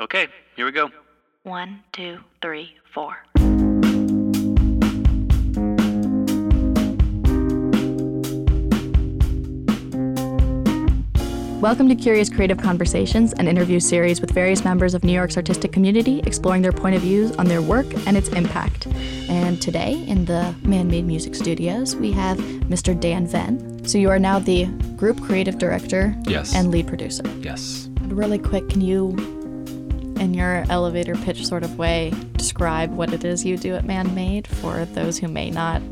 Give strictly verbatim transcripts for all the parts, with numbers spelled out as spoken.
Okay, here we go. One, two, three, four. Welcome to Curious Creative Conversations, an interview series with various members of New York's artistic community, exploring their point of views on their work and its impact. And today, in the Man-Made Music Studios, we have Mister Dan Venn. So you are now the group creative director yes. and lead producer. Yes. Really quick, can you, in your elevator pitch sort of way, describe what it is you do at Man-Made for those who may not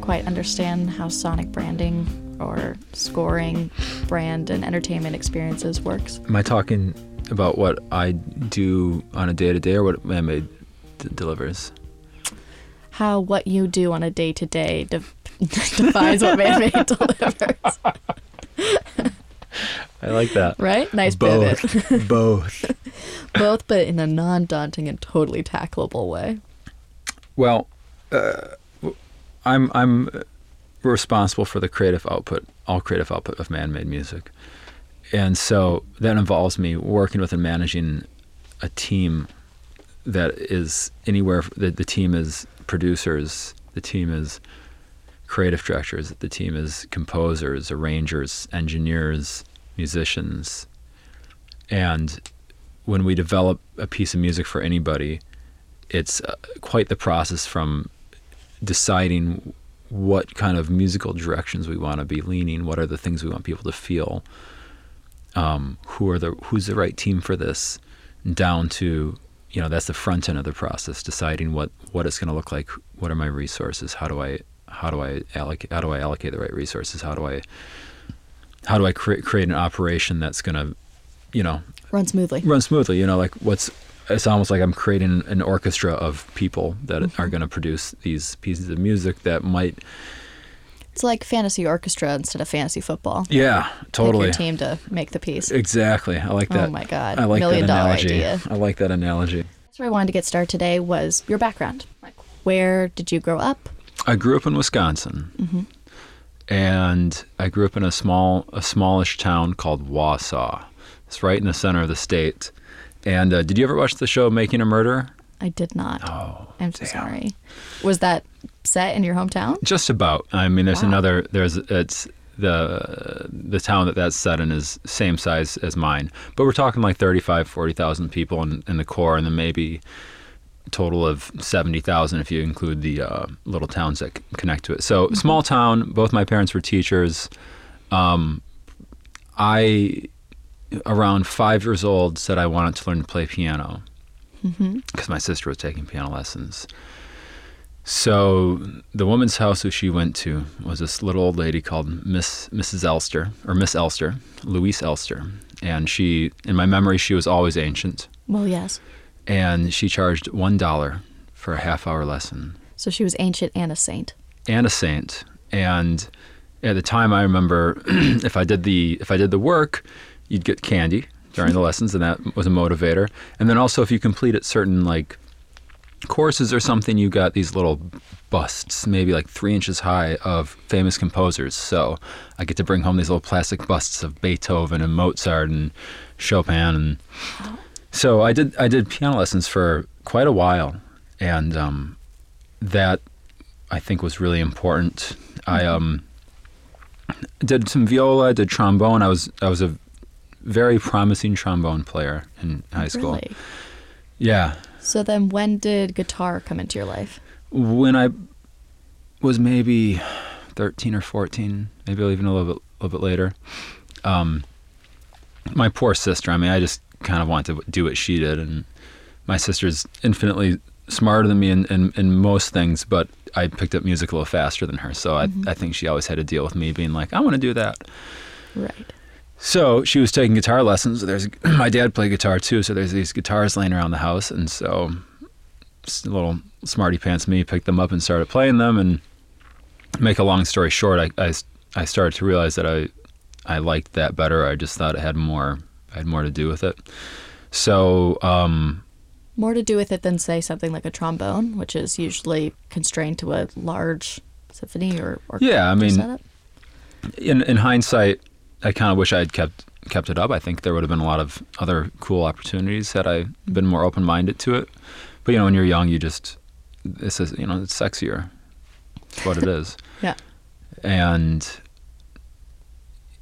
quite understand how sonic branding or scoring, brand, and entertainment experiences works? Am I talking about what I do on a day-to-day or what Man-Made d- delivers? How what you do on a day-to-day de- defines what Man-Made delivers. I like that. Right? Nice Both. pivot. Both. Both, but in a non-daunting and totally tackleable way. Well, uh, I'm... I'm We're responsible for the creative output, all creative output of Man-Made Music. And so that involves me working with and managing a team that is anywhere. The, the team is producers, the team is creative directors, the team is composers, arrangers, engineers, musicians. And when we develop a piece of music for anybody, it's quite the process from deciding what kind of musical directions we want to be leaning, what are the things we want people to feel, um, who are the who's the right team for this, down to, you know, that's the front end of the process, deciding what, what it's going to look like, what are my resources, how do I how do I allocate how do I allocate the right resources, how do I how do I cre- create an operation that's going to, you know, run smoothly. Run smoothly, you know, like what's it's almost like I'm creating an orchestra of people that mm-hmm. are going to produce these pieces of music that might... It's like fantasy orchestra instead of fantasy football. Yeah, totally. Pick your team to make the piece. Exactly. I like that. Oh my God. I like Million that analogy. Dollar idea. I like that analogy. That's where I wanted to get started today was your background. Like, where did you grow up? I grew up in Wisconsin. Mm-hmm. And I grew up in a small, a smallish town called Wausau. It's right in the center of the state. And uh, did you ever watch the show Making a Murderer? I did not. Oh, I'm so damn. sorry. Was that set in your hometown? Just about. I mean, there's wow. another. There's it's the the town that that's set in is same size as mine, but we're talking like thirty-five, forty thousand people in, in the core, and then maybe total of seventy thousand if you include the uh, little towns that connect to it. So mm-hmm. small town. Both my parents were teachers. Um, I. Around five years old, said I wanted to learn to play piano because mm-hmm. my sister was taking piano lessons. So the woman's house who she went to was this little old lady called Miss Mrs. Elster or Miss Elster, Louise Elster, and she, in my memory, she was always ancient. Well, yes. And she charged one dollar for a half-hour lesson. So she was ancient and a saint. And a saint. And at the time, I remember if I did the if I did the work. You'd get candy during the lessons, and that was a motivator. And then also if you completed certain like courses or something, you got these little busts, maybe like three inches high, of famous composers. So I get to bring home these little plastic busts of Beethoven and Mozart and Chopin. And so I did I did piano lessons for quite a while, and um, that I think was really important. Mm-hmm. I um, did some viola, did trombone. I was I was a very promising trombone player in high school. Really? Yeah. So then when did guitar come into your life? When I was maybe thirteen or fourteen, maybe even a little bit, a little bit later. Um, my poor sister, I mean, I just kind of wanted to do what she did, and my sister's infinitely smarter than me in, in, in most things, but I picked up music a little faster than her, so mm-hmm. I, I think she always had to deal with me being like, I want to do that. Right. So she was taking guitar lessons. There's my dad played guitar too, so there's these guitars laying around the house, and so a little smarty pants me picked them up and started playing them. And make a long story short, I, I, I started to realize that I I liked that better. I just thought it had more I had more to do with it. So um, more to do with it than say something like a trombone, which is usually constrained to a large symphony or, or yeah. I mean, setup. in in hindsight. I kind of wish I had kept kept it up, I think there would have been a lot of other cool opportunities had I been more open-minded to it. But, you know, when you're young, you just, this is, you know, it's sexier. It's what it is. Yeah. And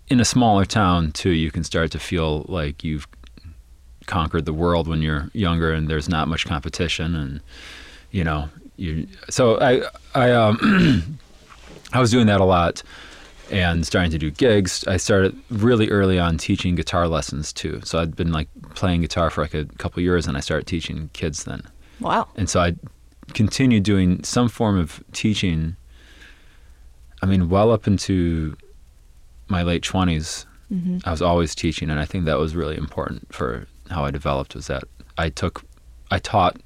in a smaller town, too, you can start to feel like you've conquered the world when you're younger and there's not much competition. And, you know, you, so I, I, um, I was doing that a lot. And starting to do gigs, I started really early on teaching guitar lessons too. So I'd been like playing guitar for like a couple years, and I started teaching kids then. Wow! And so I continued doing some form of teaching. I mean, well up into my late twenties, mm-hmm. I was always teaching, and I think that was really important for how I developed. Was that I took, I taught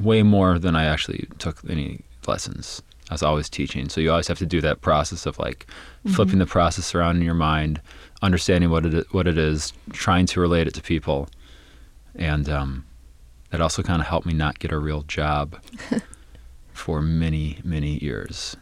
way more than I actually took any lessons. I was always teaching. So you always have to do that process of like mm-hmm. flipping the process around in your mind, understanding what it, what it is, trying to relate it to people. And um, that also kind of helped me not get a real job for many, many years.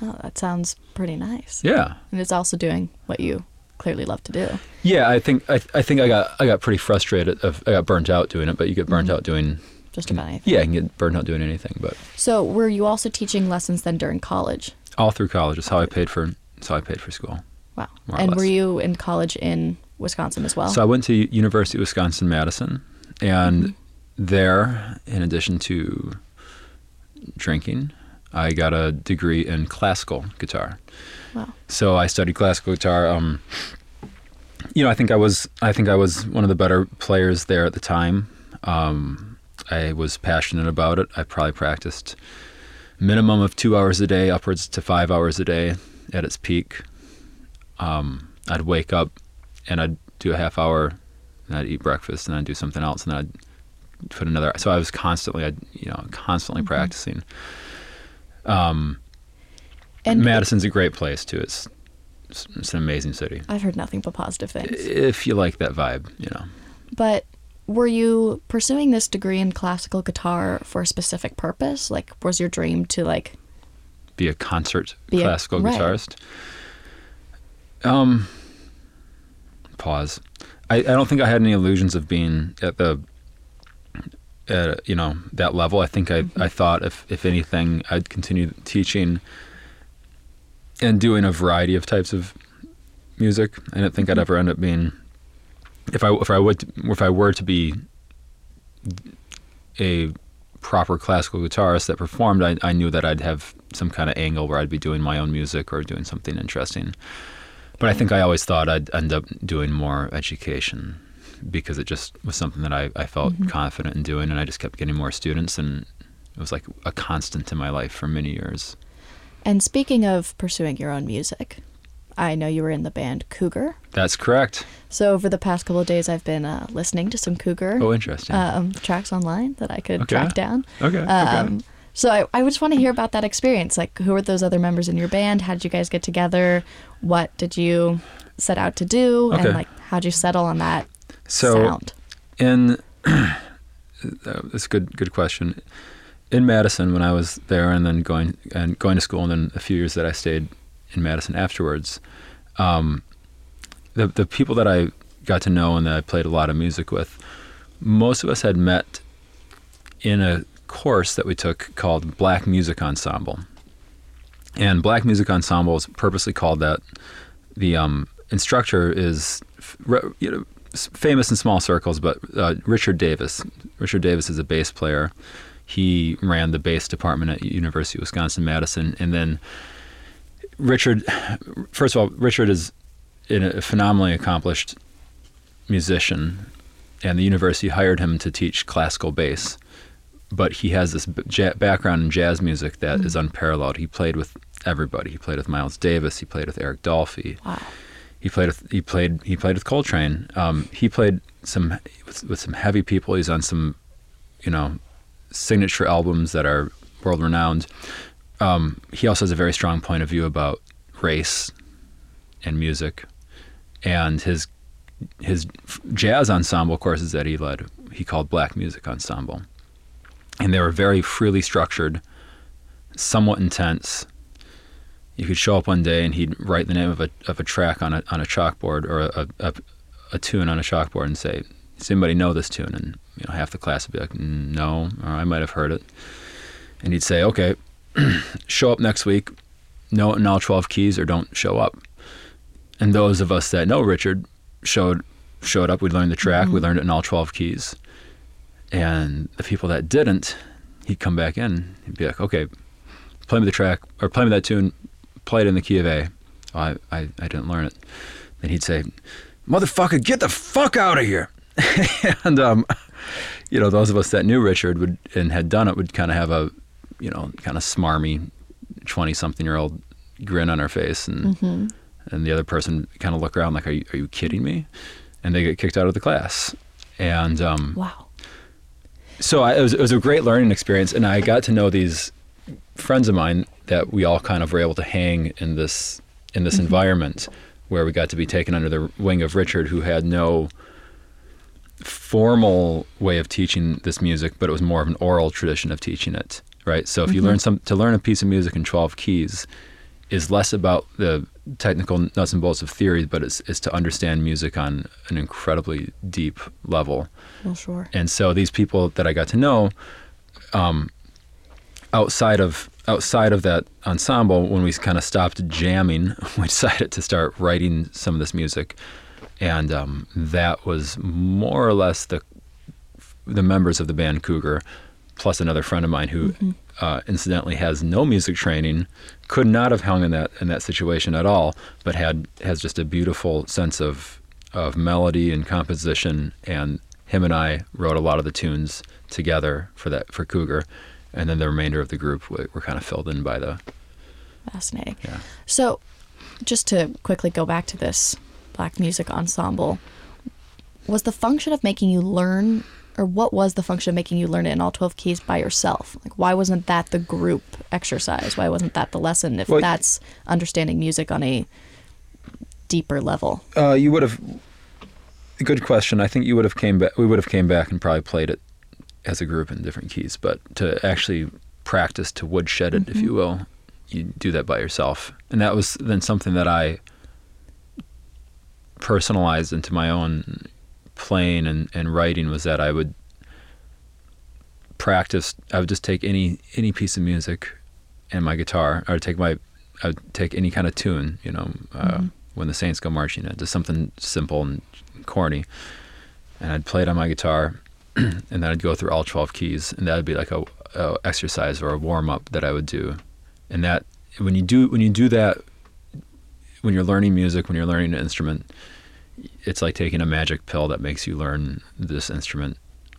Oh, that sounds pretty nice. Yeah. And it's also doing what you clearly love to do. Yeah, I think I, I think I got I got pretty frustrated. Of, I got burnt out doing it, but you get burnt mm-hmm. out doing just about anything. Yeah, I can get burned out doing anything. But so, were you also teaching lessons then during college? All through college. It's how I paid for. It's how I paid for school. Wow. And were you in college in Wisconsin as well? So I went to University of Wisconsin-Madison, and mm-hmm. there, in addition to drinking, I got a degree in classical guitar. Wow. So I studied classical guitar. Um, you know, I think I was. I think I was one of the better players there at the time. Um, I was passionate about it. I probably practiced minimum of two hours a day, upwards to five hours a day at its peak. Um, I'd wake up and I'd do a half hour and I'd eat breakfast and I'd do something else and then I'd put another. So I was constantly, I'd, you know, constantly mm-hmm. practicing. Um, and Madison's it, a great place too. It's, it's it's an amazing city. I've heard nothing but positive things. If you like that vibe, you know. But were you pursuing this degree in classical guitar for a specific purpose? Like, was your dream to, like... be a concert be classical a, right. guitarist? Um, pause. I, I don't think I had any illusions of being at the, at, you know, that level. I think I, mm-hmm. I thought, if, if anything, I'd continue teaching and doing a variety of types of music. I didn't think mm-hmm. I'd ever end up being... If I if I would if I were to be a proper classical guitarist that performed, I, I knew that I'd have some kind of angle where I'd be doing my own music or doing something interesting. But I think I always thought I'd end up doing more education because it just was something that I, I felt mm-hmm. confident in doing, and I just kept getting more students, and it was like a constant in my life for many years. And speaking of pursuing your own music, I know you were in the band Cougar. That's correct. So over the past couple of days, I've been uh, listening to some Cougar oh, interesting. Um, tracks online that I could okay. track down. Okay. Um, okay. So I, I just want to hear about that experience. Like, who were those other members in your band? How did you guys get together? What did you set out to do? Okay. And, like, how did you settle on that so sound? In, that's a good, good question. In Madison, when I was there and then going and going to school and then a few years that I stayed in Madison afterwards, um, the the people that I got to know and that I played a lot of music with, most of us had met in a course that we took called Black Music Ensemble. And Black Music Ensemble is purposely called that. The um, instructor is f- re- you know, famous in small circles, but uh, Richard Davis. Richard Davis is a bass player. He ran the bass department at University of Wisconsin-Madison, and then Richard, first of all, Richard is a phenomenally accomplished musician, and the university hired him to teach classical bass. But he has this j- background in jazz music that mm-hmm. is unparalleled. He played with everybody. He played with Miles Davis. He played with Eric Dolphy. Wow. He played with he played he played with Coltrane. Um, he played some with, with some heavy people. He's on some, you know, signature albums that are world renowned. Um, he also has a very strong point of view about race and music, and his his jazz ensemble courses that he led, he called Black Music Ensemble, and they were very freely structured, somewhat intense. you could show up one day and he'd write the name of a of a track on a on a chalkboard, or a a, a tune on a chalkboard, and say, "Does anybody know this tune?" And you know, half the class would be like, "No," or "I might have heard it." And he'd say, "Okay, show up next week, know it in all twelve keys, or don't show up." And those of us that know Richard showed showed up. We learned the track. Mm-hmm. We learned it in all twelve keys. And the people that didn't, he'd come back in. He'd be like, "Okay, play me the track, or play me that tune. Play it in the key of A." Oh, I, I, I didn't learn it. Then he'd say, "Motherfucker, get the fuck out of here." And um, you know, those of us that knew Richard would and had done it would kind of have a, you know, kind of smarmy twenty-something-year-old grin on our face, and mm-hmm. and the other person kind of look around like, "Are you are you kidding me?" And they get kicked out of the class. And um, wow. So I, it was it was a great learning experience, and I got to know these friends of mine that we all kind of were able to hang in this in this mm-hmm. environment where we got to be taken under the wing of Richard, who had no formal way of teaching this music, but it was more of an oral tradition of teaching it, right? So if mm-hmm. you learn some, to learn a piece of music in twelve keys is less about the technical nuts and bolts of theory, but it's, it's to understand music on an incredibly deep level. Well, sure. And so these people that I got to know, um, outside of outside of that ensemble, when we kind of stopped jamming, we decided to start writing some of this music. And um, that was more or less the the members of the band Cougar, plus another friend of mine who, mm-hmm. uh, incidentally, has no music training, could not have hung in that in that situation at all, but had has just a beautiful sense of of melody and composition. And him and I wrote a lot of the tunes together for that for Cougar, and then the remainder of the group were, were kind of filled in by the. Fascinating. Yeah. So, just to quickly go back to this Black Music Ensemble, was the function of making you learn, or what was the function of making you learn it in all twelve keys by yourself? Like, why wasn't that the group exercise? Why wasn't that the lesson, if well, that's understanding music on a deeper level? Uh, you would have, good question. I think you would have came back, we would have came back and probably played it as a group in different keys, but to actually practice, to woodshed it, mm-hmm. if you will, you do that by yourself. And that was then something that I personalized into my own playing and, and writing, was that I would practice, I would just take any any piece of music and my guitar, or take my, I would take any kind of tune, you know, uh, mm-hmm. When the Saints Go Marching, you know, just something simple and corny. And I'd play it on my guitar, and then I'd go through all twelve keys, and that would be like a, a exercise or a warm-up that I would do. And that, when you do when you do that, when you're learning music, when you're learning an instrument, it's like taking a magic pill that makes you learn this instrument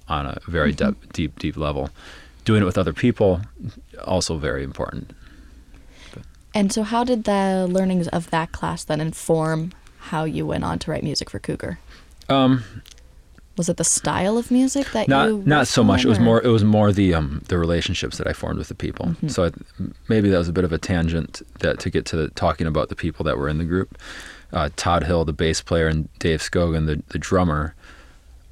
on a very mm-hmm. deep, deep, deep level. Doing it with other people, also very important. But. And so how did the learnings of that class then inform how you went on to write music for Cougar? Um, was it the style of music that not, you... Not so much. It was more It was more the um, the relationships that I formed with the people. Mm-hmm. So I, maybe that was a bit of a tangent that to get to the, talking about the people that were in the group. Uh, Todd Hill, the bass player, and Dave Scogan, the, the drummer,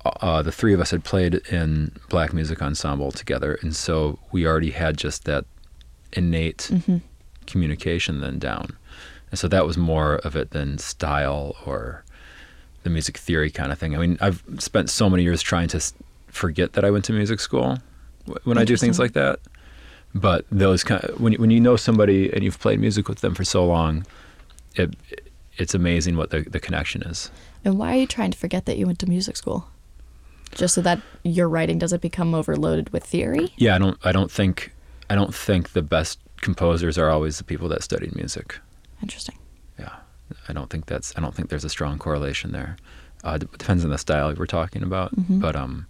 uh, the three of us had played in Black Music Ensemble together. And so we already had just that innate mm-hmm. communication then down. And so that was more of it than style or... the music theory kind of thing. I mean, I've spent so many years trying to forget that I went to music school when I do things like that. But those kind of, when when you know somebody and you've played music with them for so long, it it's amazing what the the connection is. And why are you trying to forget that you went to music school? Just so that your writing doesn't become overloaded with theory? Yeah, I don't I don't think I don't think the best composers are always the people that studied music. Interesting. Yeah. I don't think that's. I don't think there's a strong correlation there. Uh, it depends on the style we're talking about, mm-hmm. but um,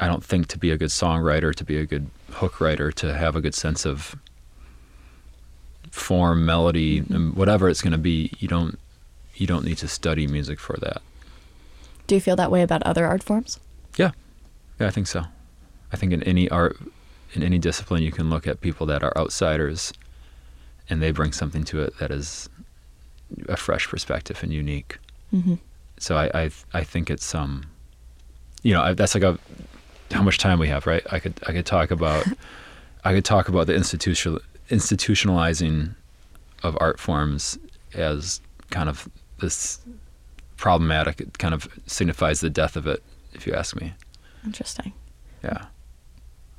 I don't think to be a good songwriter, to be a good hook writer, to have a good sense of form, melody, mm-hmm. whatever it's going to be, you don't you don't need to study music for that. Do you feel that way about other art forms? Yeah, yeah, I think so. I think in any art, in any discipline, you can look at people that are outsiders, and they bring something to it that is a fresh perspective and unique. Mm-hmm. So I, I I think it's um, you know, I, that's like a how much time we have, right? I could I could talk about I could talk about the institutional institutionalizing of art forms as kind of this problematic. It kind of signifies the death of it, if you ask me. Interesting. Yeah.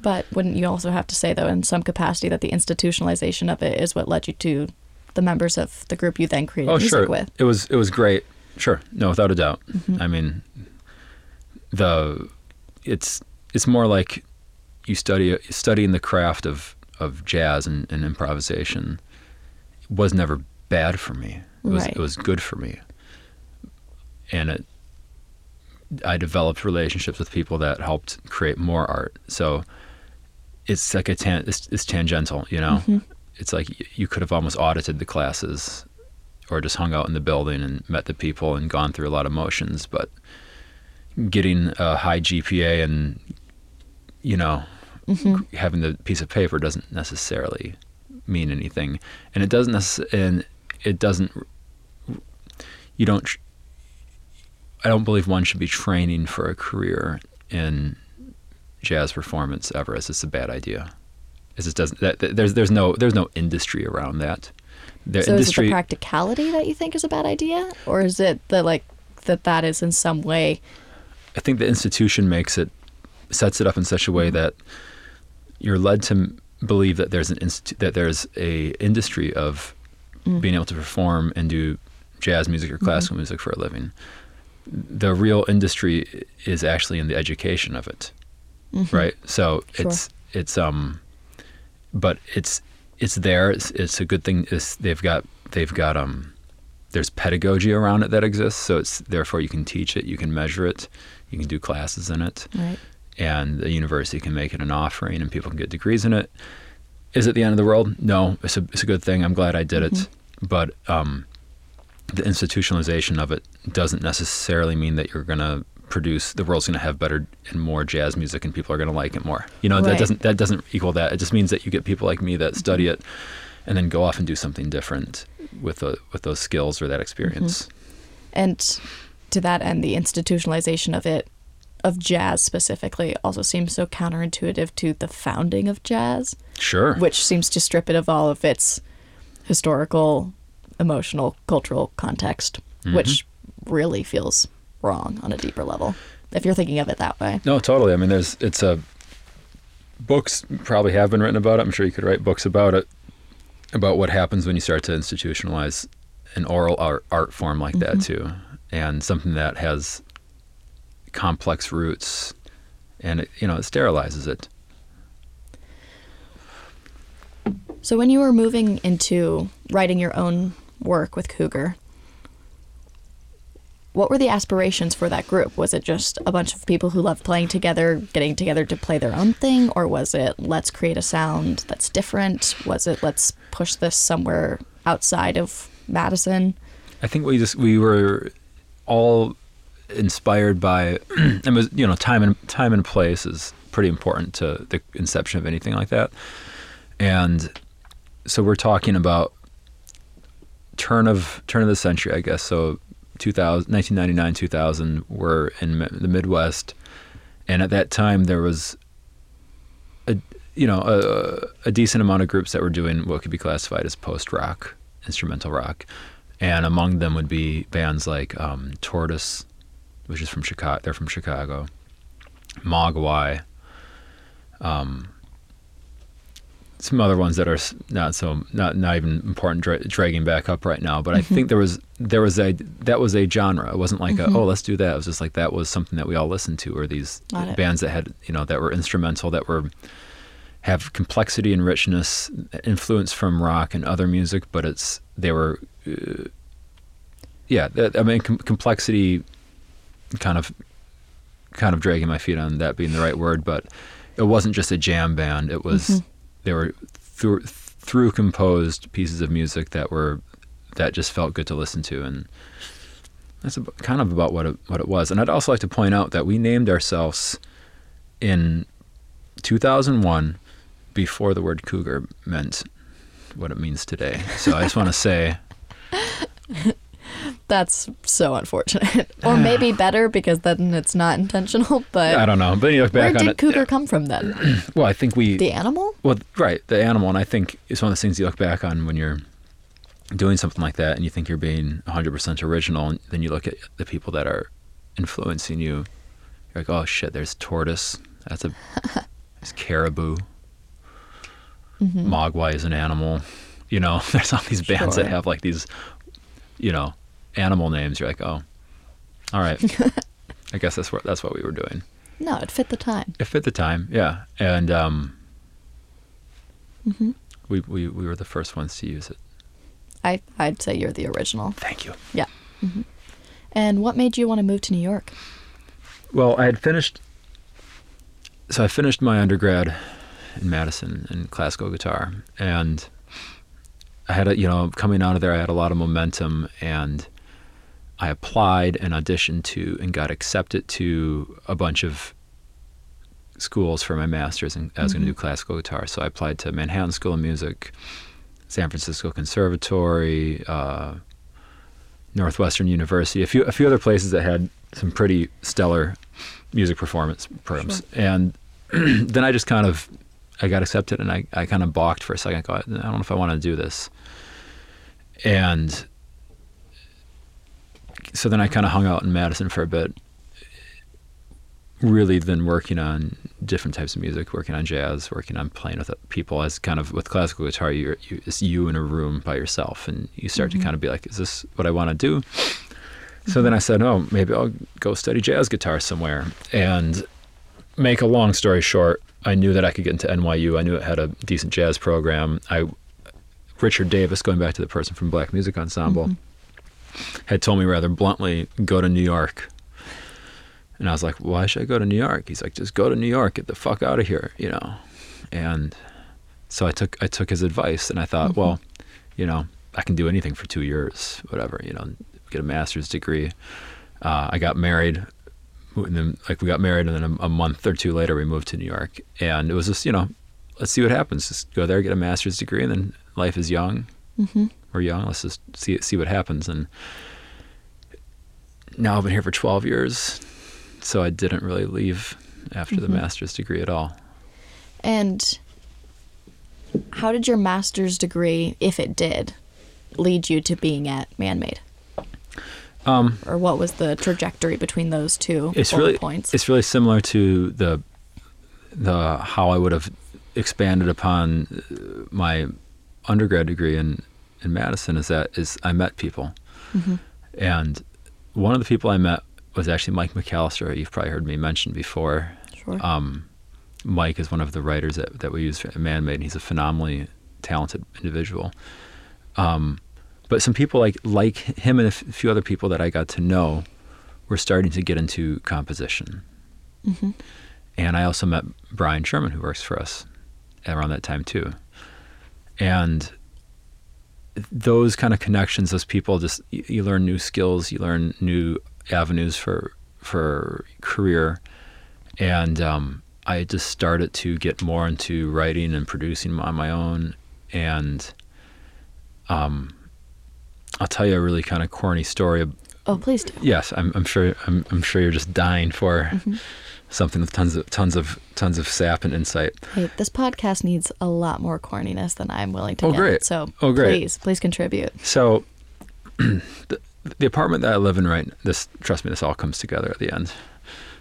But wouldn't you also have to say, though, in some capacity, that the institutionalization of it is what led you to the members of the group you then created oh, music sure. with? It was it was great. Sure. No, without a doubt. Mm-hmm. I mean, the it's it's more like you study studying the craft of, of jazz and, and improvisation was never bad for me. It was, right. it was good for me. And it, I developed relationships with people that helped create more art. So it's like a tan, it's, it's tangential, you know? Mm-hmm. It's like you could have almost audited the classes or just hung out in the building and met the people and gone through a lot of motions. But getting a high G P A and, you know, mm-hmm. having the piece of paper doesn't necessarily mean anything. And it doesn't, necess- and it doesn't, you don't, tr- I don't believe one should be training for a career in jazz performance ever. It's just a bad idea. It just doesn't. That, that, there's there's no there's no industry around that. The so industry, is it the practicality that you think is a bad idea, or is it the like that that is in some way? I think the institution makes it sets it up in such a way that you're led to believe that there's an institu- that there's a industry of mm-hmm. being able to perform and do jazz music or classical mm-hmm. music for a living. The real industry is actually in the education of it, mm-hmm. right? So sure. it's it's um, but it's it's there. It's, it's a good thing. It's, they've got they've got um, there's pedagogy around it that exists. So it's therefore you can teach it, you can measure it, you can do classes in it, right. and the university can make it an offering, and people can get degrees in it. Is it the end of the world? No, it's a it's a good thing. I'm glad I did mm-hmm. it, but um. The institutionalization of it doesn't necessarily mean that you're going to produce, the world's going to have better and more jazz music and people are going to like it more. You know, right. that doesn't that doesn't equal that. It just means that you get people like me that study it and then go off and do something different with a, with those skills or that experience. Mm-hmm. And to that end, the institutionalization of it, of jazz specifically, also seems so counterintuitive to the founding of jazz. Sure. Which seems to strip it of all of its historical emotional, cultural context, mm-hmm. which really feels wrong on a deeper level, if you're thinking of it that way. No, totally. I mean, there's it's a books probably have been written about it. I'm sure you could write books about it, about what happens when you start to institutionalize an oral art, art form like mm-hmm. that too, and something that has complex roots, and it, you know, it sterilizes it. So when you were moving into writing your own work with Cougar, what were the aspirations for that group? Was it just a bunch of people who loved playing together, getting together to play their own thing? Or was it, let's create a sound that's different? Was it, let's push this somewhere outside of Madison? I think we just, we were all inspired by, and was, you know, time and, time and place is pretty important to the inception of anything like that. And so we're talking about turn of turn of the century, I guess. So two thousand, nineteen ninety-nine, two thousand, we're in the Midwest, and at that time there was a you know a, a decent amount of groups that were doing what could be classified as post rock, instrumental rock, and among them would be bands like um, Tortoise, which is from Chicago. They're from Chicago. Mogwai. Um, Some other ones that are not so not not even important dra- dragging back up right now, but mm-hmm. I think there was there was a that was a genre. It wasn't like mm-hmm. a, oh let's do that. It was just like that was something that we all listened to, or these Got bands it. that had you know that were instrumental, that were have complexity and richness, influence from rock and other music, but it's they were uh, yeah. That, I mean com- complexity, kind of kind of dragging my feet on that being the right word, but it wasn't just a jam band. It was. Mm-hmm. They were through, through composed pieces of music that were that just felt good to listen to, and that's about, kind of about what it, what it was. And I'd also like to point out that we named ourselves in two thousand one before the word cougar meant what it means today. So I just want to say that's so unfortunate, or maybe better because then it's not intentional. But I don't know. But you look back on it. Where did cougar come from then? Well, I think we the animal. Well, right, the animal, and I think it's one of those things you look back on when you're doing something like that and you think you're being one hundred percent original, and then you look at the people that are influencing you, you're like, oh shit, there's Tortoise, that's a there's Caribou, mm-hmm. Mogwai is an animal, you know, there's all these bands sure. that have like these, you know, animal names. You're like, oh, all right, I guess that's what, that's what we were doing. No, it fit the time. It fit the time, yeah. And um, mm-hmm. we, we we were the first ones to use it. I, I'd say you're the original. Thank you. Yeah. Mm-hmm. And what made you want to move to New York? Well, I had finished, so I finished my undergrad in Madison in classical guitar. And I had, a, you know, coming out of there, I had a lot of momentum, and I applied and auditioned to and got accepted to a bunch of schools for my master's, and I was mm-hmm. going to do classical guitar. So I applied to Manhattan School of Music, San Francisco Conservatory, uh, Northwestern University, a few a few other places that had some pretty stellar music performance programs. Sure. And then I just kind of, I got accepted, and I, I kind of balked for a second. I don't know if I want to do this. And so then I kind of hung out in Madison for a bit, really then working on different types of music, working on jazz, working on playing with people. As kind of with classical guitar, you're, you, it's you in a room by yourself, and you start mm-hmm. to kind of be like, is this what I want to do? Mm-hmm. So then I said, oh, maybe I'll go study jazz guitar somewhere. And make a long story short, I knew that I could get into N Y U. I knew it had a decent jazz program. I, Richard Davis, going back to the person from Black Music Ensemble, mm-hmm. had told me rather bluntly, go to New York. And I was like, why should I go to New York? He's like, just go to New York, get the fuck out of here, you know? And so I took I took his advice, and I thought, mm-hmm. well, you know, I can do anything for two years, whatever, you know, get a master's degree. Uh, I got married, and then like we got married, and then a, a month or two later, we moved to New York. And it was just, you know, let's see what happens. Just go there, get a master's degree, and then life is young. Mm-hmm. We're young, let's just see see what happens. And now I've been here for twelve years. So I didn't really leave after mm-hmm. the master's degree at all. And how did your master's degree, if it did, lead you to being at Man-Made? Um, or what was the trajectory between those two it's really, points? It's really similar to the the how I would have expanded upon my undergrad degree in, in Madison, is that is I met people. Mm-hmm. And one of the people I met was actually Mike McAllister. You've probably heard me mention before. Sure. Um, Mike is one of the writers that, that we use for Man-Made, and he's a phenomenally talented individual. Um, but some people like like him and a f- few other people that I got to know were starting to get into composition. Mm-hmm. And I also met Brian Sherman, who works for us around that time too. And those kind of connections, those people, just you, you learn new skills, you learn new avenues for for career, and um, I just started to get more into writing and producing on my own. And um, I'll tell you a really kind of corny story. Oh, please do. Yes, I'm, I'm sure. I'm, I'm sure you're just dying for mm-hmm. something with tons of tons of tons of sap and insight. Hey, this podcast needs a lot more corniness than I'm willing to. Oh, get. Great. So, oh, great. Please, please contribute. So. the, The apartment that I live in right now, this, trust me, this all comes together at the end.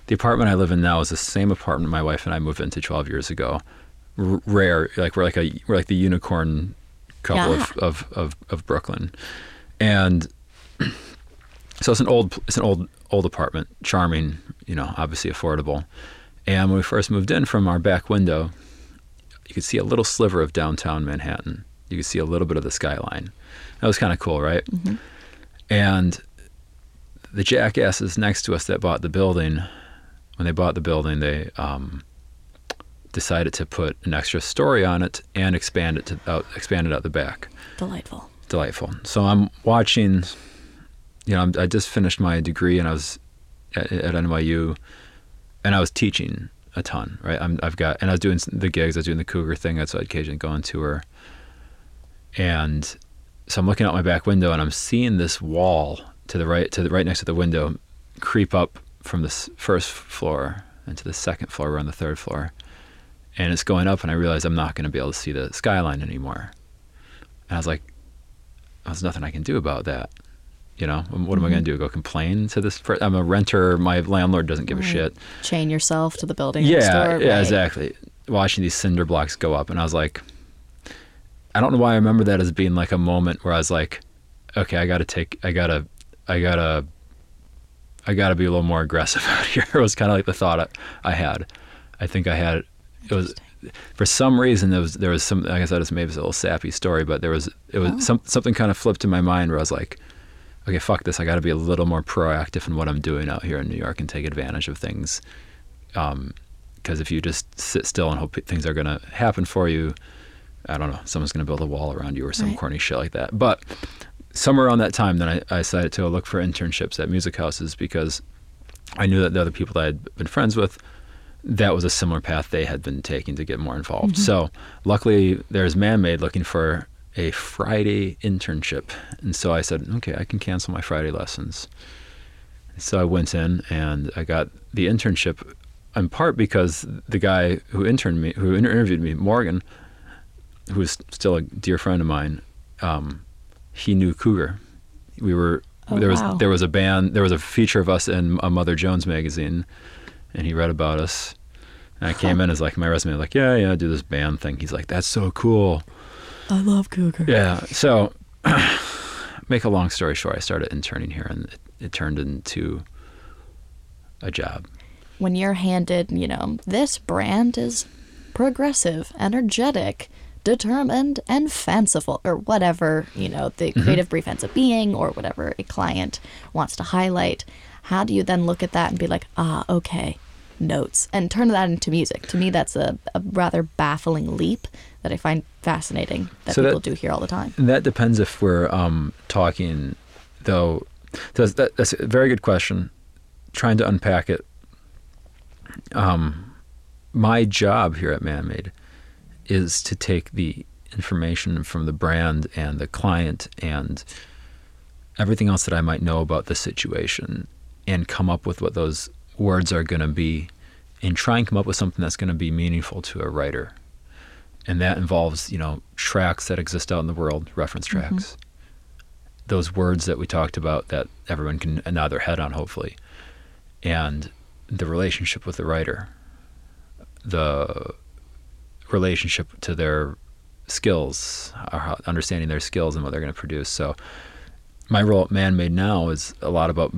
The apartment I live in now is the same apartment my wife and I moved into twelve years ago. R- rare, like we're like a we're like the unicorn couple yeah. of, of, of, of Brooklyn. And so it's an old it's an old old apartment, charming, you know, obviously affordable. And when we first moved in, from our back window, you could see a little sliver of downtown Manhattan. You could see a little bit of the skyline. That was kind of cool, right? Mm-hmm. And the jackasses next to us that bought the building, when they bought the building, they um, decided to put an extra story on it and expand it to out, expand it out the back. Delightful. Delightful. So I'm watching, you know, I'm, I just finished my degree, and I was at, at N Y U, and I was teaching a ton, right? I'm, I've got, and I was doing the gigs, I was doing the Cougar thing, that's what I'd occasionally go on tour, and so I'm looking out my back window, and I'm seeing this wall to the right, to the right next to the window, creep up from the first floor into the second floor. We're on the third floor, and it's going up. And I realize I'm not going to be able to see the skyline anymore. And I was like, there's nothing I can do about that. You know, what mm-hmm. am I going to do? Go complain to this person? I'm a renter. My landlord doesn't give right. a shit. Chain yourself to the building. Yeah, store, yeah, right. exactly. Watching these cinder blocks go up. And I was like, I don't know why I remember that as being like a moment where I was like, okay, I got to take, I got to, I got to, I got to be a little more aggressive out here. It was kind of like the thought I, I had. I think I had, it was, for some reason, there was, there was some, like I said, it's maybe it was a little sappy story, but there was, it was oh. some, something kind of flipped in my mind where I was like, okay, fuck this. I got to be a little more proactive in what I'm doing out here in New York and take advantage of things. Um, because if you just sit still and hope things are going to happen for you, I don't know, someone's going to build a wall around you or some right. corny shit like that. But somewhere around that time, then I, I decided to look for internships at music houses because I knew that the other people that I had been friends with, that was a similar path they had been taking to get more involved. Mm-hmm. So luckily, there's Man-Made looking for a Friday internship. And so I said, okay, I can cancel my Friday lessons. So I went in and I got the internship in part because the guy who interned me, who interviewed me, Morgan, who is still a dear friend of mine, um, he knew Cougar. We were oh, there was wow. there was a band, there was a feature of us in a Mother Jones magazine, and he read about us. And I came in as like my resume, like yeah, yeah, I do this band thing. He's like, that's so cool. I love Cougar. Yeah. So, make a long story short, I started interning here, and it, it turned into a job. When you're handed, you know, this brand is progressive, energetic, determined, and fanciful, or whatever, you know, the creative mm-hmm. brief ends up being, or whatever a client wants to highlight, how do you then look at that and be like, ah, okay, notes, and turn that into music? To me, that's a, a rather baffling leap that I find fascinating that so people that, do here all the time. That depends if we're um, talking, though. So that, that's a very good question. Trying to unpack it. Um, my job here at Man-Made is to take the information from the brand and the client and everything else that I might know about the situation and come up with what those words are going to be and try and come up with something that's going to be meaningful to a writer. And that involves, you know, tracks that exist out in the world, reference tracks, mm-hmm. those words that we talked about that everyone can nod their head on, hopefully, and the relationship with the writer, the relationship to their skills, understanding their skills and what they're going to produce. So my role at Man-Made now is a lot about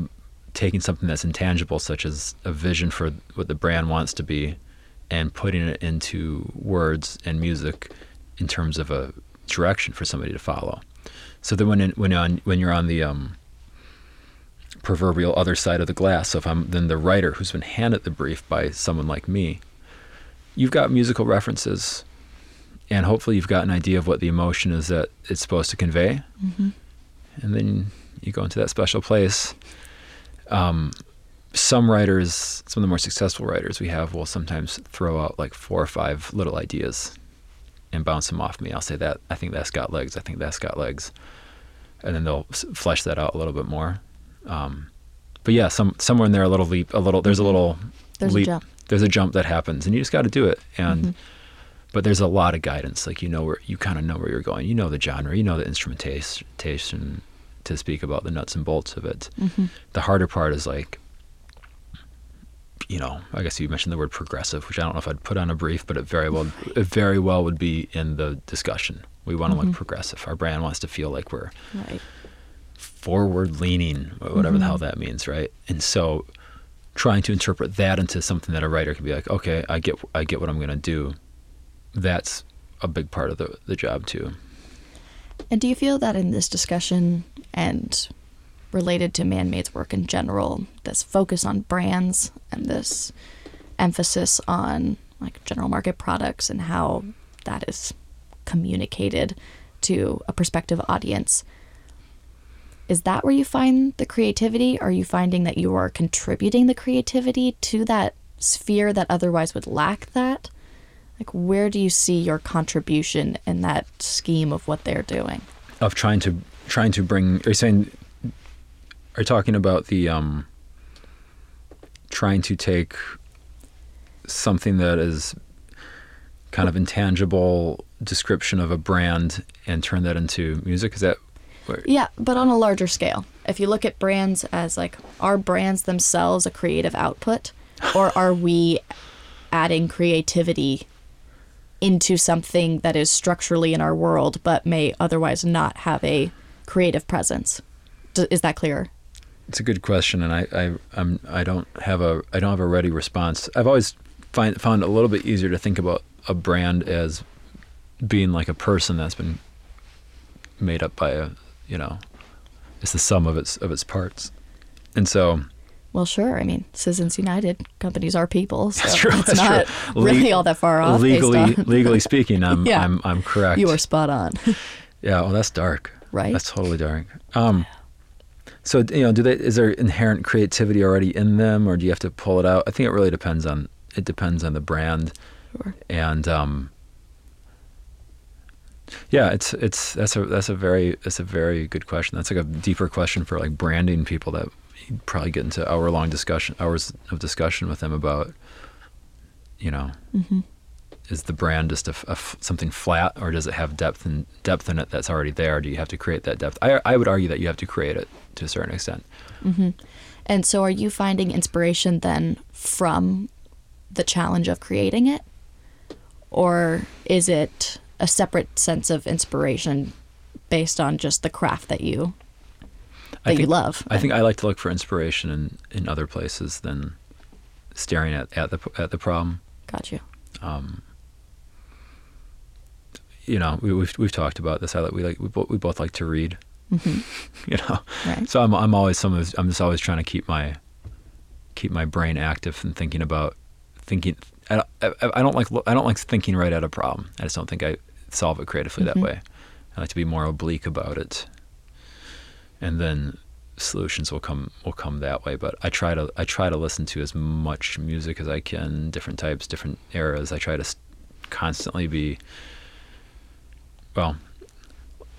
taking something that's intangible, such as a vision for what the brand wants to be, and putting it into words and music in terms of a direction for somebody to follow. So then when in, when on, when you're on the um, proverbial other side of the glass, so if I'm then the writer who's been handed the brief by someone like me, you've got musical references, and hopefully you've got an idea of what the emotion is that it's supposed to convey. Mm-hmm. And then you go into that special place. Um, some writers, some of the more successful writers we have, will sometimes throw out like four or five little ideas and bounce them off me. I'll say that, I think that's got legs, I think that's got legs. And then they'll flesh that out a little bit more. Um, but yeah, some somewhere in there, a little leap, a little, there's a little there's leap. A jump. There's a jump that happens, and you just got to do it. And mm-hmm. but there's a lot of guidance, like you know where you kind of know where you're going. You know the genre, you know the instrumentation to speak about the nuts and bolts of it. Mm-hmm. The harder part is like, you know, I guess you mentioned the word progressive, which I don't know if I'd put on a brief, but it very well it very well would be in the discussion. We want to mm-hmm. look progressive. Our brand wants to feel like we're right. forward leaning, whatever mm-hmm. the hell that means, right? And so trying to interpret that into something that a writer can be like, okay, I get I get what I'm going to do. That's a big part of the, the job too. And do you feel that in this discussion and related to Man-Made's work in general, this focus on brands and this emphasis on like general market products and how that is communicated to a prospective audience, is that where you find the creativity? Are you finding that you are contributing the creativity to that sphere that otherwise would lack that? Like, where do you see your contribution in that scheme of what they're doing? Of trying to trying to bring, are you saying, are you talking about the um, trying to take something that is kind of intangible description of a brand and turn that into music? Is that But yeah, but on a larger scale. If you look at brands as like, are brands themselves a creative output, or are we adding creativity into something that is structurally in our world but may otherwise not have a creative presence? D- is that clear? It's a good question, and I I I'm, I don't have a I don't have a ready response. I've always find found it a little bit easier to think about a brand as being like a person that's been made up by a, you know, it's the sum of its of its parts, and so. Well, sure. I mean, Citizens United, companies are people, so that's true, it's that's not true. really Le- all that far off. Legally, legally speaking, I'm yeah. I'm I'm correct. You are spot on. Yeah. Well, that's dark. Right. That's totally dark. Um. So, you know, do they? Is there inherent creativity already in them, or do you have to pull it out? I think it really depends on it depends on the brand, sure. and um, yeah, it's it's that's a that's a very that's a very good question. That's like a deeper question for like branding people that you'd probably get into hour long discussion hours of discussion with them about. You know, mm-hmm. Is the brand just a, a, something flat, or does it have depth and depth in it that's already there? Do you have to create that depth? I I would argue that you have to create it to a certain extent. Mm-hmm. And so are you finding inspiration then from the challenge of creating it? Or is it a separate sense of inspiration based on just the craft that you that I think, you love? I think I like to look for inspiration in, in other places than staring at, at the at the problem. Got you. Um, you know, we, we've we've talked about this. I like we like we both we both like to read. Mm-hmm. You know, right. So I'm I'm always some of I'm just always trying to keep my keep my brain active and thinking about thinking. I don't, I, I don't like I don't like thinking right at a problem. I just don't think I solve it creatively mm-hmm. that way. I like to be more oblique about it, and then solutions will come will come that way. But I try to I try to listen to as much music as I can, different types, different eras. I try to constantly be well.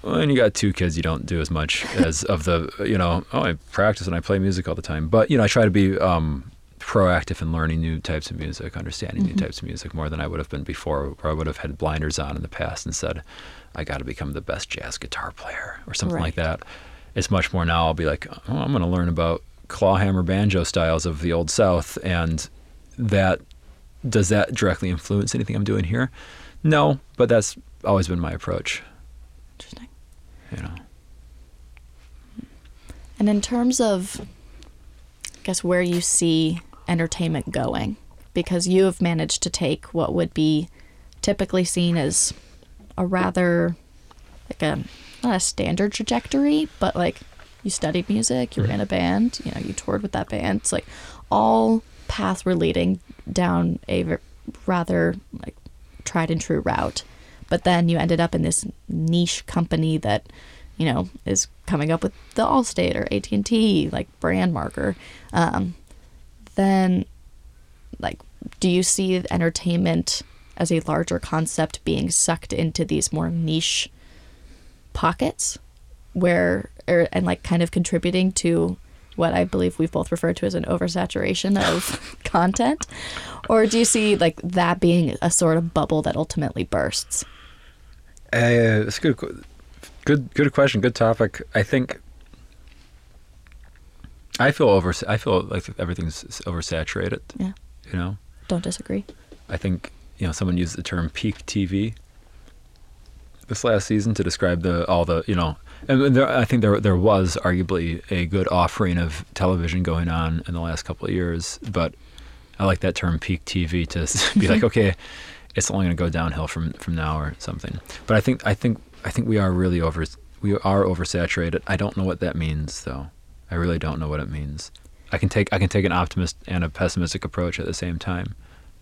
When you got two kids, you don't do as much as of the, you know, oh, I practice and I play music all the time. But, you know, I try to be um, proactive in learning new types of music, understanding mm-hmm. new types of music more than I would have been before, or I would have had blinders on in the past and said, I got to become the best jazz guitar player or something right. like that. It's much more now I'll be like, oh, I'm going to learn about clawhammer banjo styles of the Old South. And that, does that directly influence anything I'm doing here? No, but that's always been my approach. Interesting. You know. And in terms of, I guess, where you see entertainment going, because you have managed to take what would be typically seen as a rather, like a, not a standard trajectory, but like you studied music, you right. ran a band, you know, you toured with that band. It's like all paths were leading down a rather like tried and true route. But then you ended up in this niche company that, you know, is coming up with the Allstate or A T and T, like, brand marker. Um, then, like, do you see entertainment as a larger concept being sucked into these more niche pockets where, or, and, like, kind of contributing to what I believe we've both referred to as an oversaturation of content? Or do you see, like, that being a sort of bubble that ultimately bursts? Uh, it's a good, good, good question. Good topic. I think I feel over. I feel like everything's oversaturated. Yeah. You know. Don't disagree. I think you know someone used the term peak T V this last season to describe the all the you know, and there, I think there there was arguably a good offering of television going on in the last couple of years, but I like that term peak T V to be like okay. It's only going to go downhill from, from now or something. But I think I think I think we are really over we are oversaturated. I don't know what that means though. I really don't know what it means. I can take I can take an optimist and a pessimistic approach at the same time.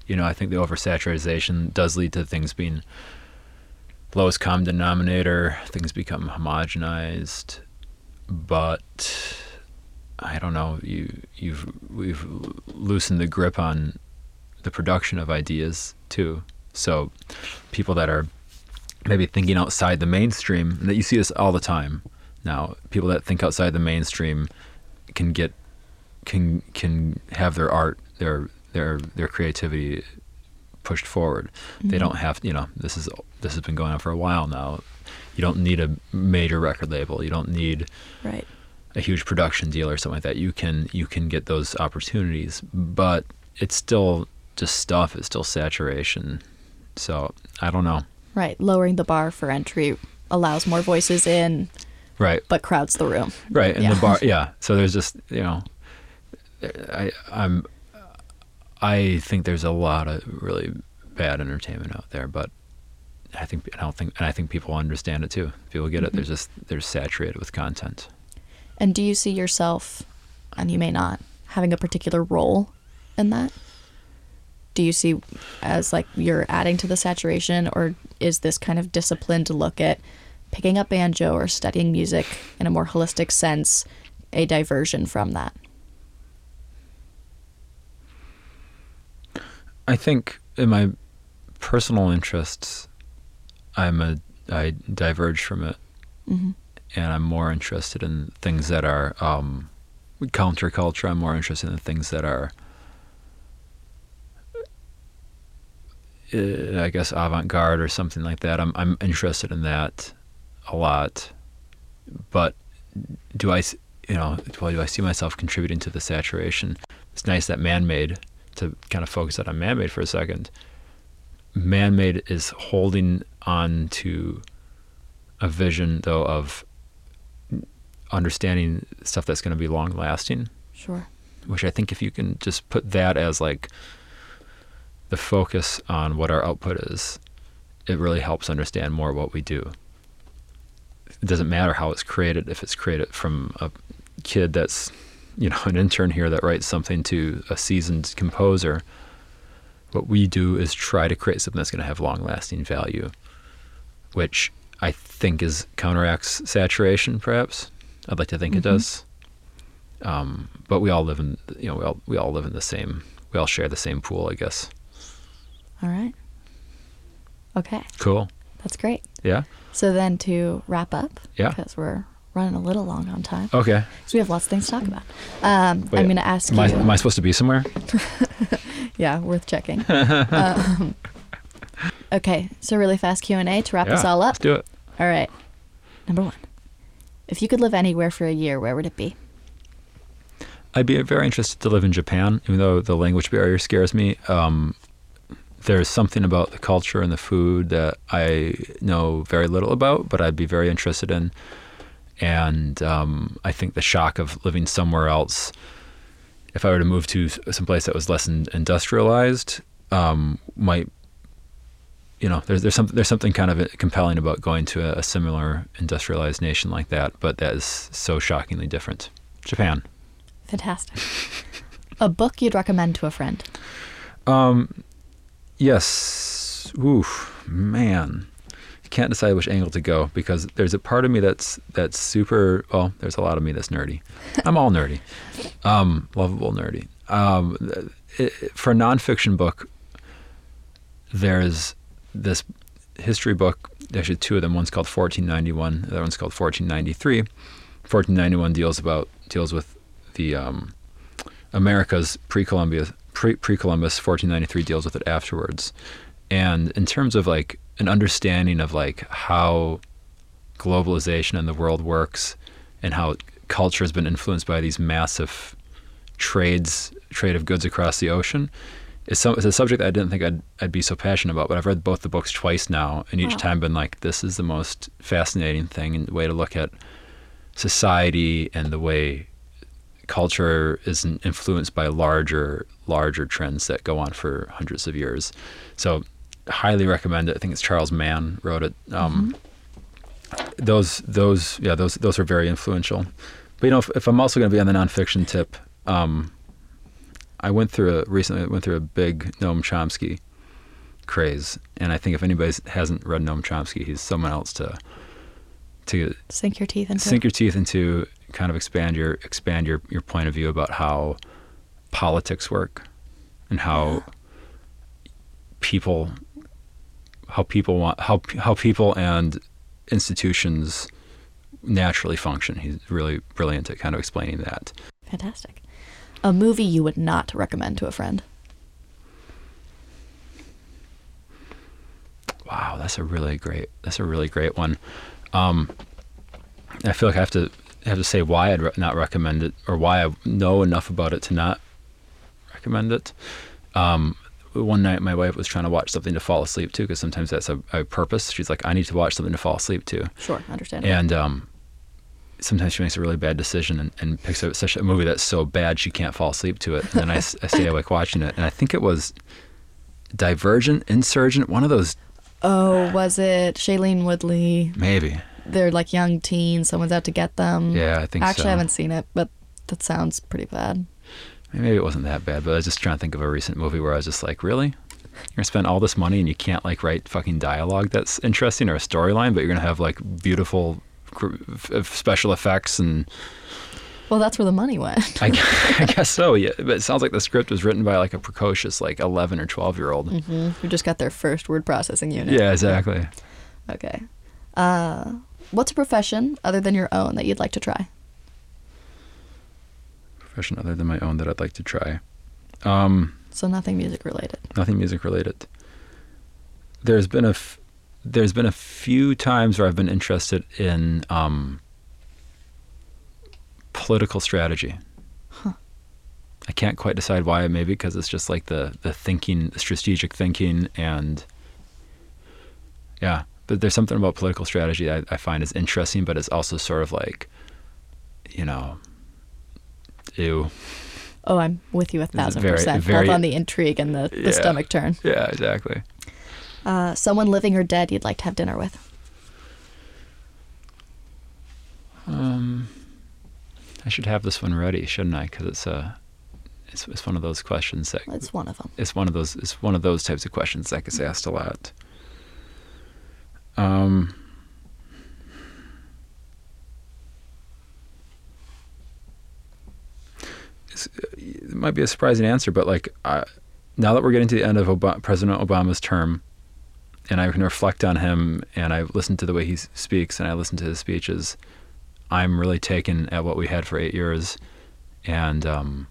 You know, I think the oversaturation does lead to things being lowest common denominator, things become homogenized. But I don't know, you you've we've loosened the grip on the production of ideas too. So people that are maybe thinking outside the mainstream, and that you see this all the time now, people that think outside the mainstream can get can can have their art, their their their creativity pushed forward. Mm-hmm. They don't have, you know, this is this has been going on for a while now. You don't need a major record label. You don't need right. a huge production deal or something like that. You can you can get those opportunities, but it's still just stuff. It's still saturation. So I don't know. Right, lowering the bar for entry allows more voices in. Right, but crowds the room. Right, and yeah. the bar. Yeah, so there's just you know, I I'm I think there's a lot of really bad entertainment out there, but I think I don't think and I think people understand it too. People get mm-hmm. it. There's just they're saturated with content. And do you see yourself, and you may not, having a particular role in that? Do you see as like you're adding to the saturation, or is this kind of discipline to look at picking up banjo or studying music in a more holistic sense a diversion from that? I think in my personal interests, I'm a I diverge from it, mm-hmm. and I'm more interested in things that are um, counterculture. I'm more interested in things that are, uh, I guess, avant-garde or something like that. I'm I'm interested in that a lot, but do I, you know, well, do I see myself contributing to the saturation? It's nice that man-made. To kind of focus out on man-made for a second, man-made is holding on to a vision, though, of understanding stuff that's going to be long-lasting. Sure. Which I think if you can just put that as, like, the focus on what our output is, it really helps understand more what we do. It doesn't matter how it's created, if it's created from a kid that's you know, an intern here that writes something to a seasoned composer. What we do is try to create something that's going to have long-lasting value, which I think is counteracts saturation, perhaps. I'd like to think mm-hmm. it does. Um, but we all live in, you know, we all we all live in the same. We all share the same pool, I guess. All right. Okay. Cool. That's great. Yeah. So then to wrap up, yeah, because we're running a little long on time. Okay. So we have lots of things to talk about. Um, Wait, I'm going to ask am you... I, am I supposed to be somewhere? Yeah, worth checking. um, okay, so really fast Q and A to wrap yeah, this all up. Let's do it. All right. Number one, if you could live anywhere for a year, where would it be? I'd be very interested to live in Japan, even though the language barrier scares me. Um, there's something about the culture and the food that I know very little about, but I'd be very interested in. And um, I think the shock of living somewhere else, if I were to move to someplace that was less in- industrialized, um, might, you know, there's there's something there's something kind of compelling about going to a, a similar industrialized nation like that, but that is so shockingly different. Japan. Fantastic. A book you'd recommend to a friend? Um, yes. Oof, man. Can't decide which angle to go because there's a part of me that's that's super well there's a lot of me that's nerdy. I'm all nerdy, um lovable nerdy. Um it, for a nonfiction book, there's this history book, actually two of them. One's called fourteen ninety-one, the other one's called fourteen ninety-three. fourteen ninety-one deals about deals with the um America's pre-Columbia pre, pre-Columbus. fourteen ninety-three deals with it afterwards. And in terms of like an understanding of like how globalization in the world works and how culture has been influenced by these massive trades, trade of goods across the ocean, is some it's a subject that I didn't think I'd I'd be so passionate about. But I've read both the books twice now, and each wow. time been like, this is the most fascinating thing and way to look at society and the way culture is influenced by larger larger trends that go on for hundreds of years. So highly recommend it. I think it's Charles Mann wrote it. Um, mm-hmm. Those, those, yeah, those, those are very influential. But you know, if, if I'm also going to be on the nonfiction tip, um, I went through a recently I went through a big Noam Chomsky craze, and I think if anybody hasn't read Noam Chomsky, he's someone else to to sink your teeth into. Sink your teeth into kind of expand your expand your, your point of view about how politics work and how yeah. people. How people want how how people and institutions naturally function. He's really brilliant at kind of explaining that. Fantastic. A movie you would not recommend to a friend? that's a really great, that's a really great one. Um, I feel like I have to have to say why I'd re- not recommend it, or why I know enough about it to not recommend it. Um, one night my wife was trying to watch something to fall asleep to, because sometimes that's a, a purpose. She's like, I need to watch something to fall asleep to. Sure, understandable. And um, sometimes she makes a really bad decision and, and picks up such a movie that's so bad she can't fall asleep to it. And then I, I stay awake watching it. And I think it was Divergent, Insurgent, one of those. Oh, was it Shailene Woodley? Maybe. They're like young teens. Someone's out to get them. Yeah, I think so. I actually haven't seen it, but that sounds pretty bad. Maybe it wasn't that bad, but I was just trying to think of a recent movie where I was just like, really? You're going to spend all this money and you can't like write fucking dialogue that's interesting or a storyline, but you're going to have like beautiful special effects and... Well, that's where the money went. I, guess, I guess so, yeah. But it sounds like the script was written by like a precocious like eleven or twelve-year-old. Mm-hmm. Who just got their first word processing unit. Yeah, exactly. Okay. Uh, what's a profession other than your own that you'd like to try? Profession other than my own that I'd like to try. Um, so nothing music related. Nothing music related. There's been a f- there's been a few times where I've been interested in um, political strategy. Huh. I can't quite decide why. Maybe because it's just like the the thinking, the strategic thinking, and yeah. But there's something about political strategy I, I find is interesting, but it's also sort of like, you know. Ew. Oh, I'm with you a thousand very, percent. Very, both on the intrigue and the, the yeah, stomach turn. Yeah, exactly. Uh, someone living or dead you'd like to have dinner with? Um, I should have this one ready, shouldn't I? Because it's a, it's, it's one of those questions that. It's one of them. It's one of those. It's one of those types of questions that gets asked a lot. Um. It might be a surprising answer, but like uh, now that we're getting to the end of Ob- President Obama's term, and I can reflect on him, and I listen to the way he speaks, and I listen to his speeches, I'm really taken at what we had for eight years, and um,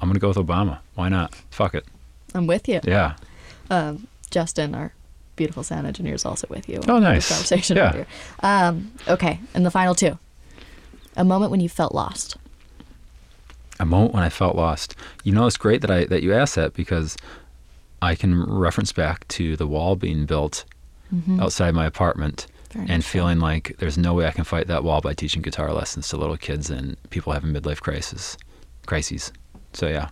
I'm going to go with Obama. Why not? Fuck it. I'm with you. Yeah. Um, Justin, our beautiful sound engineer, is also with you. Oh, nice. Conversation yeah. Earlier. Um, okay, and the final two. A moment when you felt lost. A moment when I felt lost. You know, it's great that I that you asked that, because I can reference back to the wall being built mm-hmm. outside my apartment Very and feeling like there's no way I can fight that wall by teaching guitar lessons to little kids and people having midlife crisis, crises. So, yeah.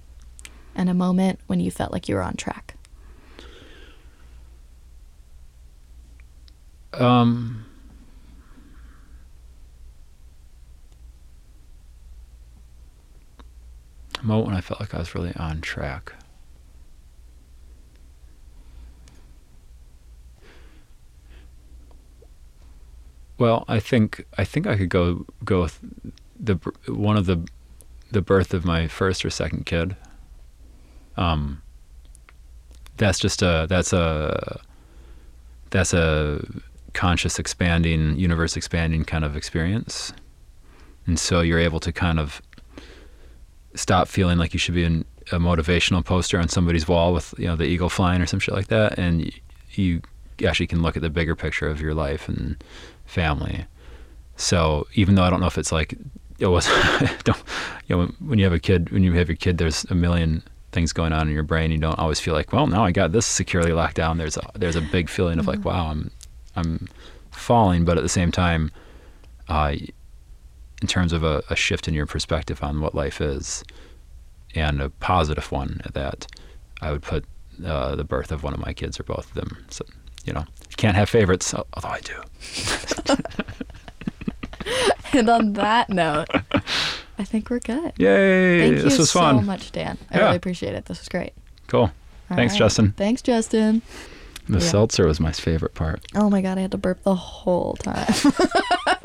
And a moment when you felt like you were on track. Um... A moment when I felt like I was really on track. Well, I think I think I could go go with the one of the the birth of my first or second kid. Um. That's just a that's a that's a conscious expanding, universe expanding kind of experience, and so you're able to kind of. Stop feeling like you should be in a motivational poster on somebody's wall with, you know, the eagle flying or some shit like that, and you, you actually can look at the bigger picture of your life and family. So even though I don't know if it's like it was, don't, you know, when you have a kid, when you have your kid, there's a million things going on in your brain. You don't always feel like, well, now I got this securely locked down. There's a, there's a big feeling mm-hmm. of like, wow, I'm I'm falling, but at the same time, uh, in terms of a, a shift in your perspective on what life is, and a positive one at that, I would put uh, the birth of one of my kids or both of them. So, you know, you can't have favorites, although I do. And on that note, I think we're good. Yay. Thank this you was fun. so much, Dan. I yeah. really appreciate it. This was great. Cool. All Thanks, right. Justin. Thanks, Justin. The yeah. seltzer was my favorite part. Oh my God, I had to burp the whole time.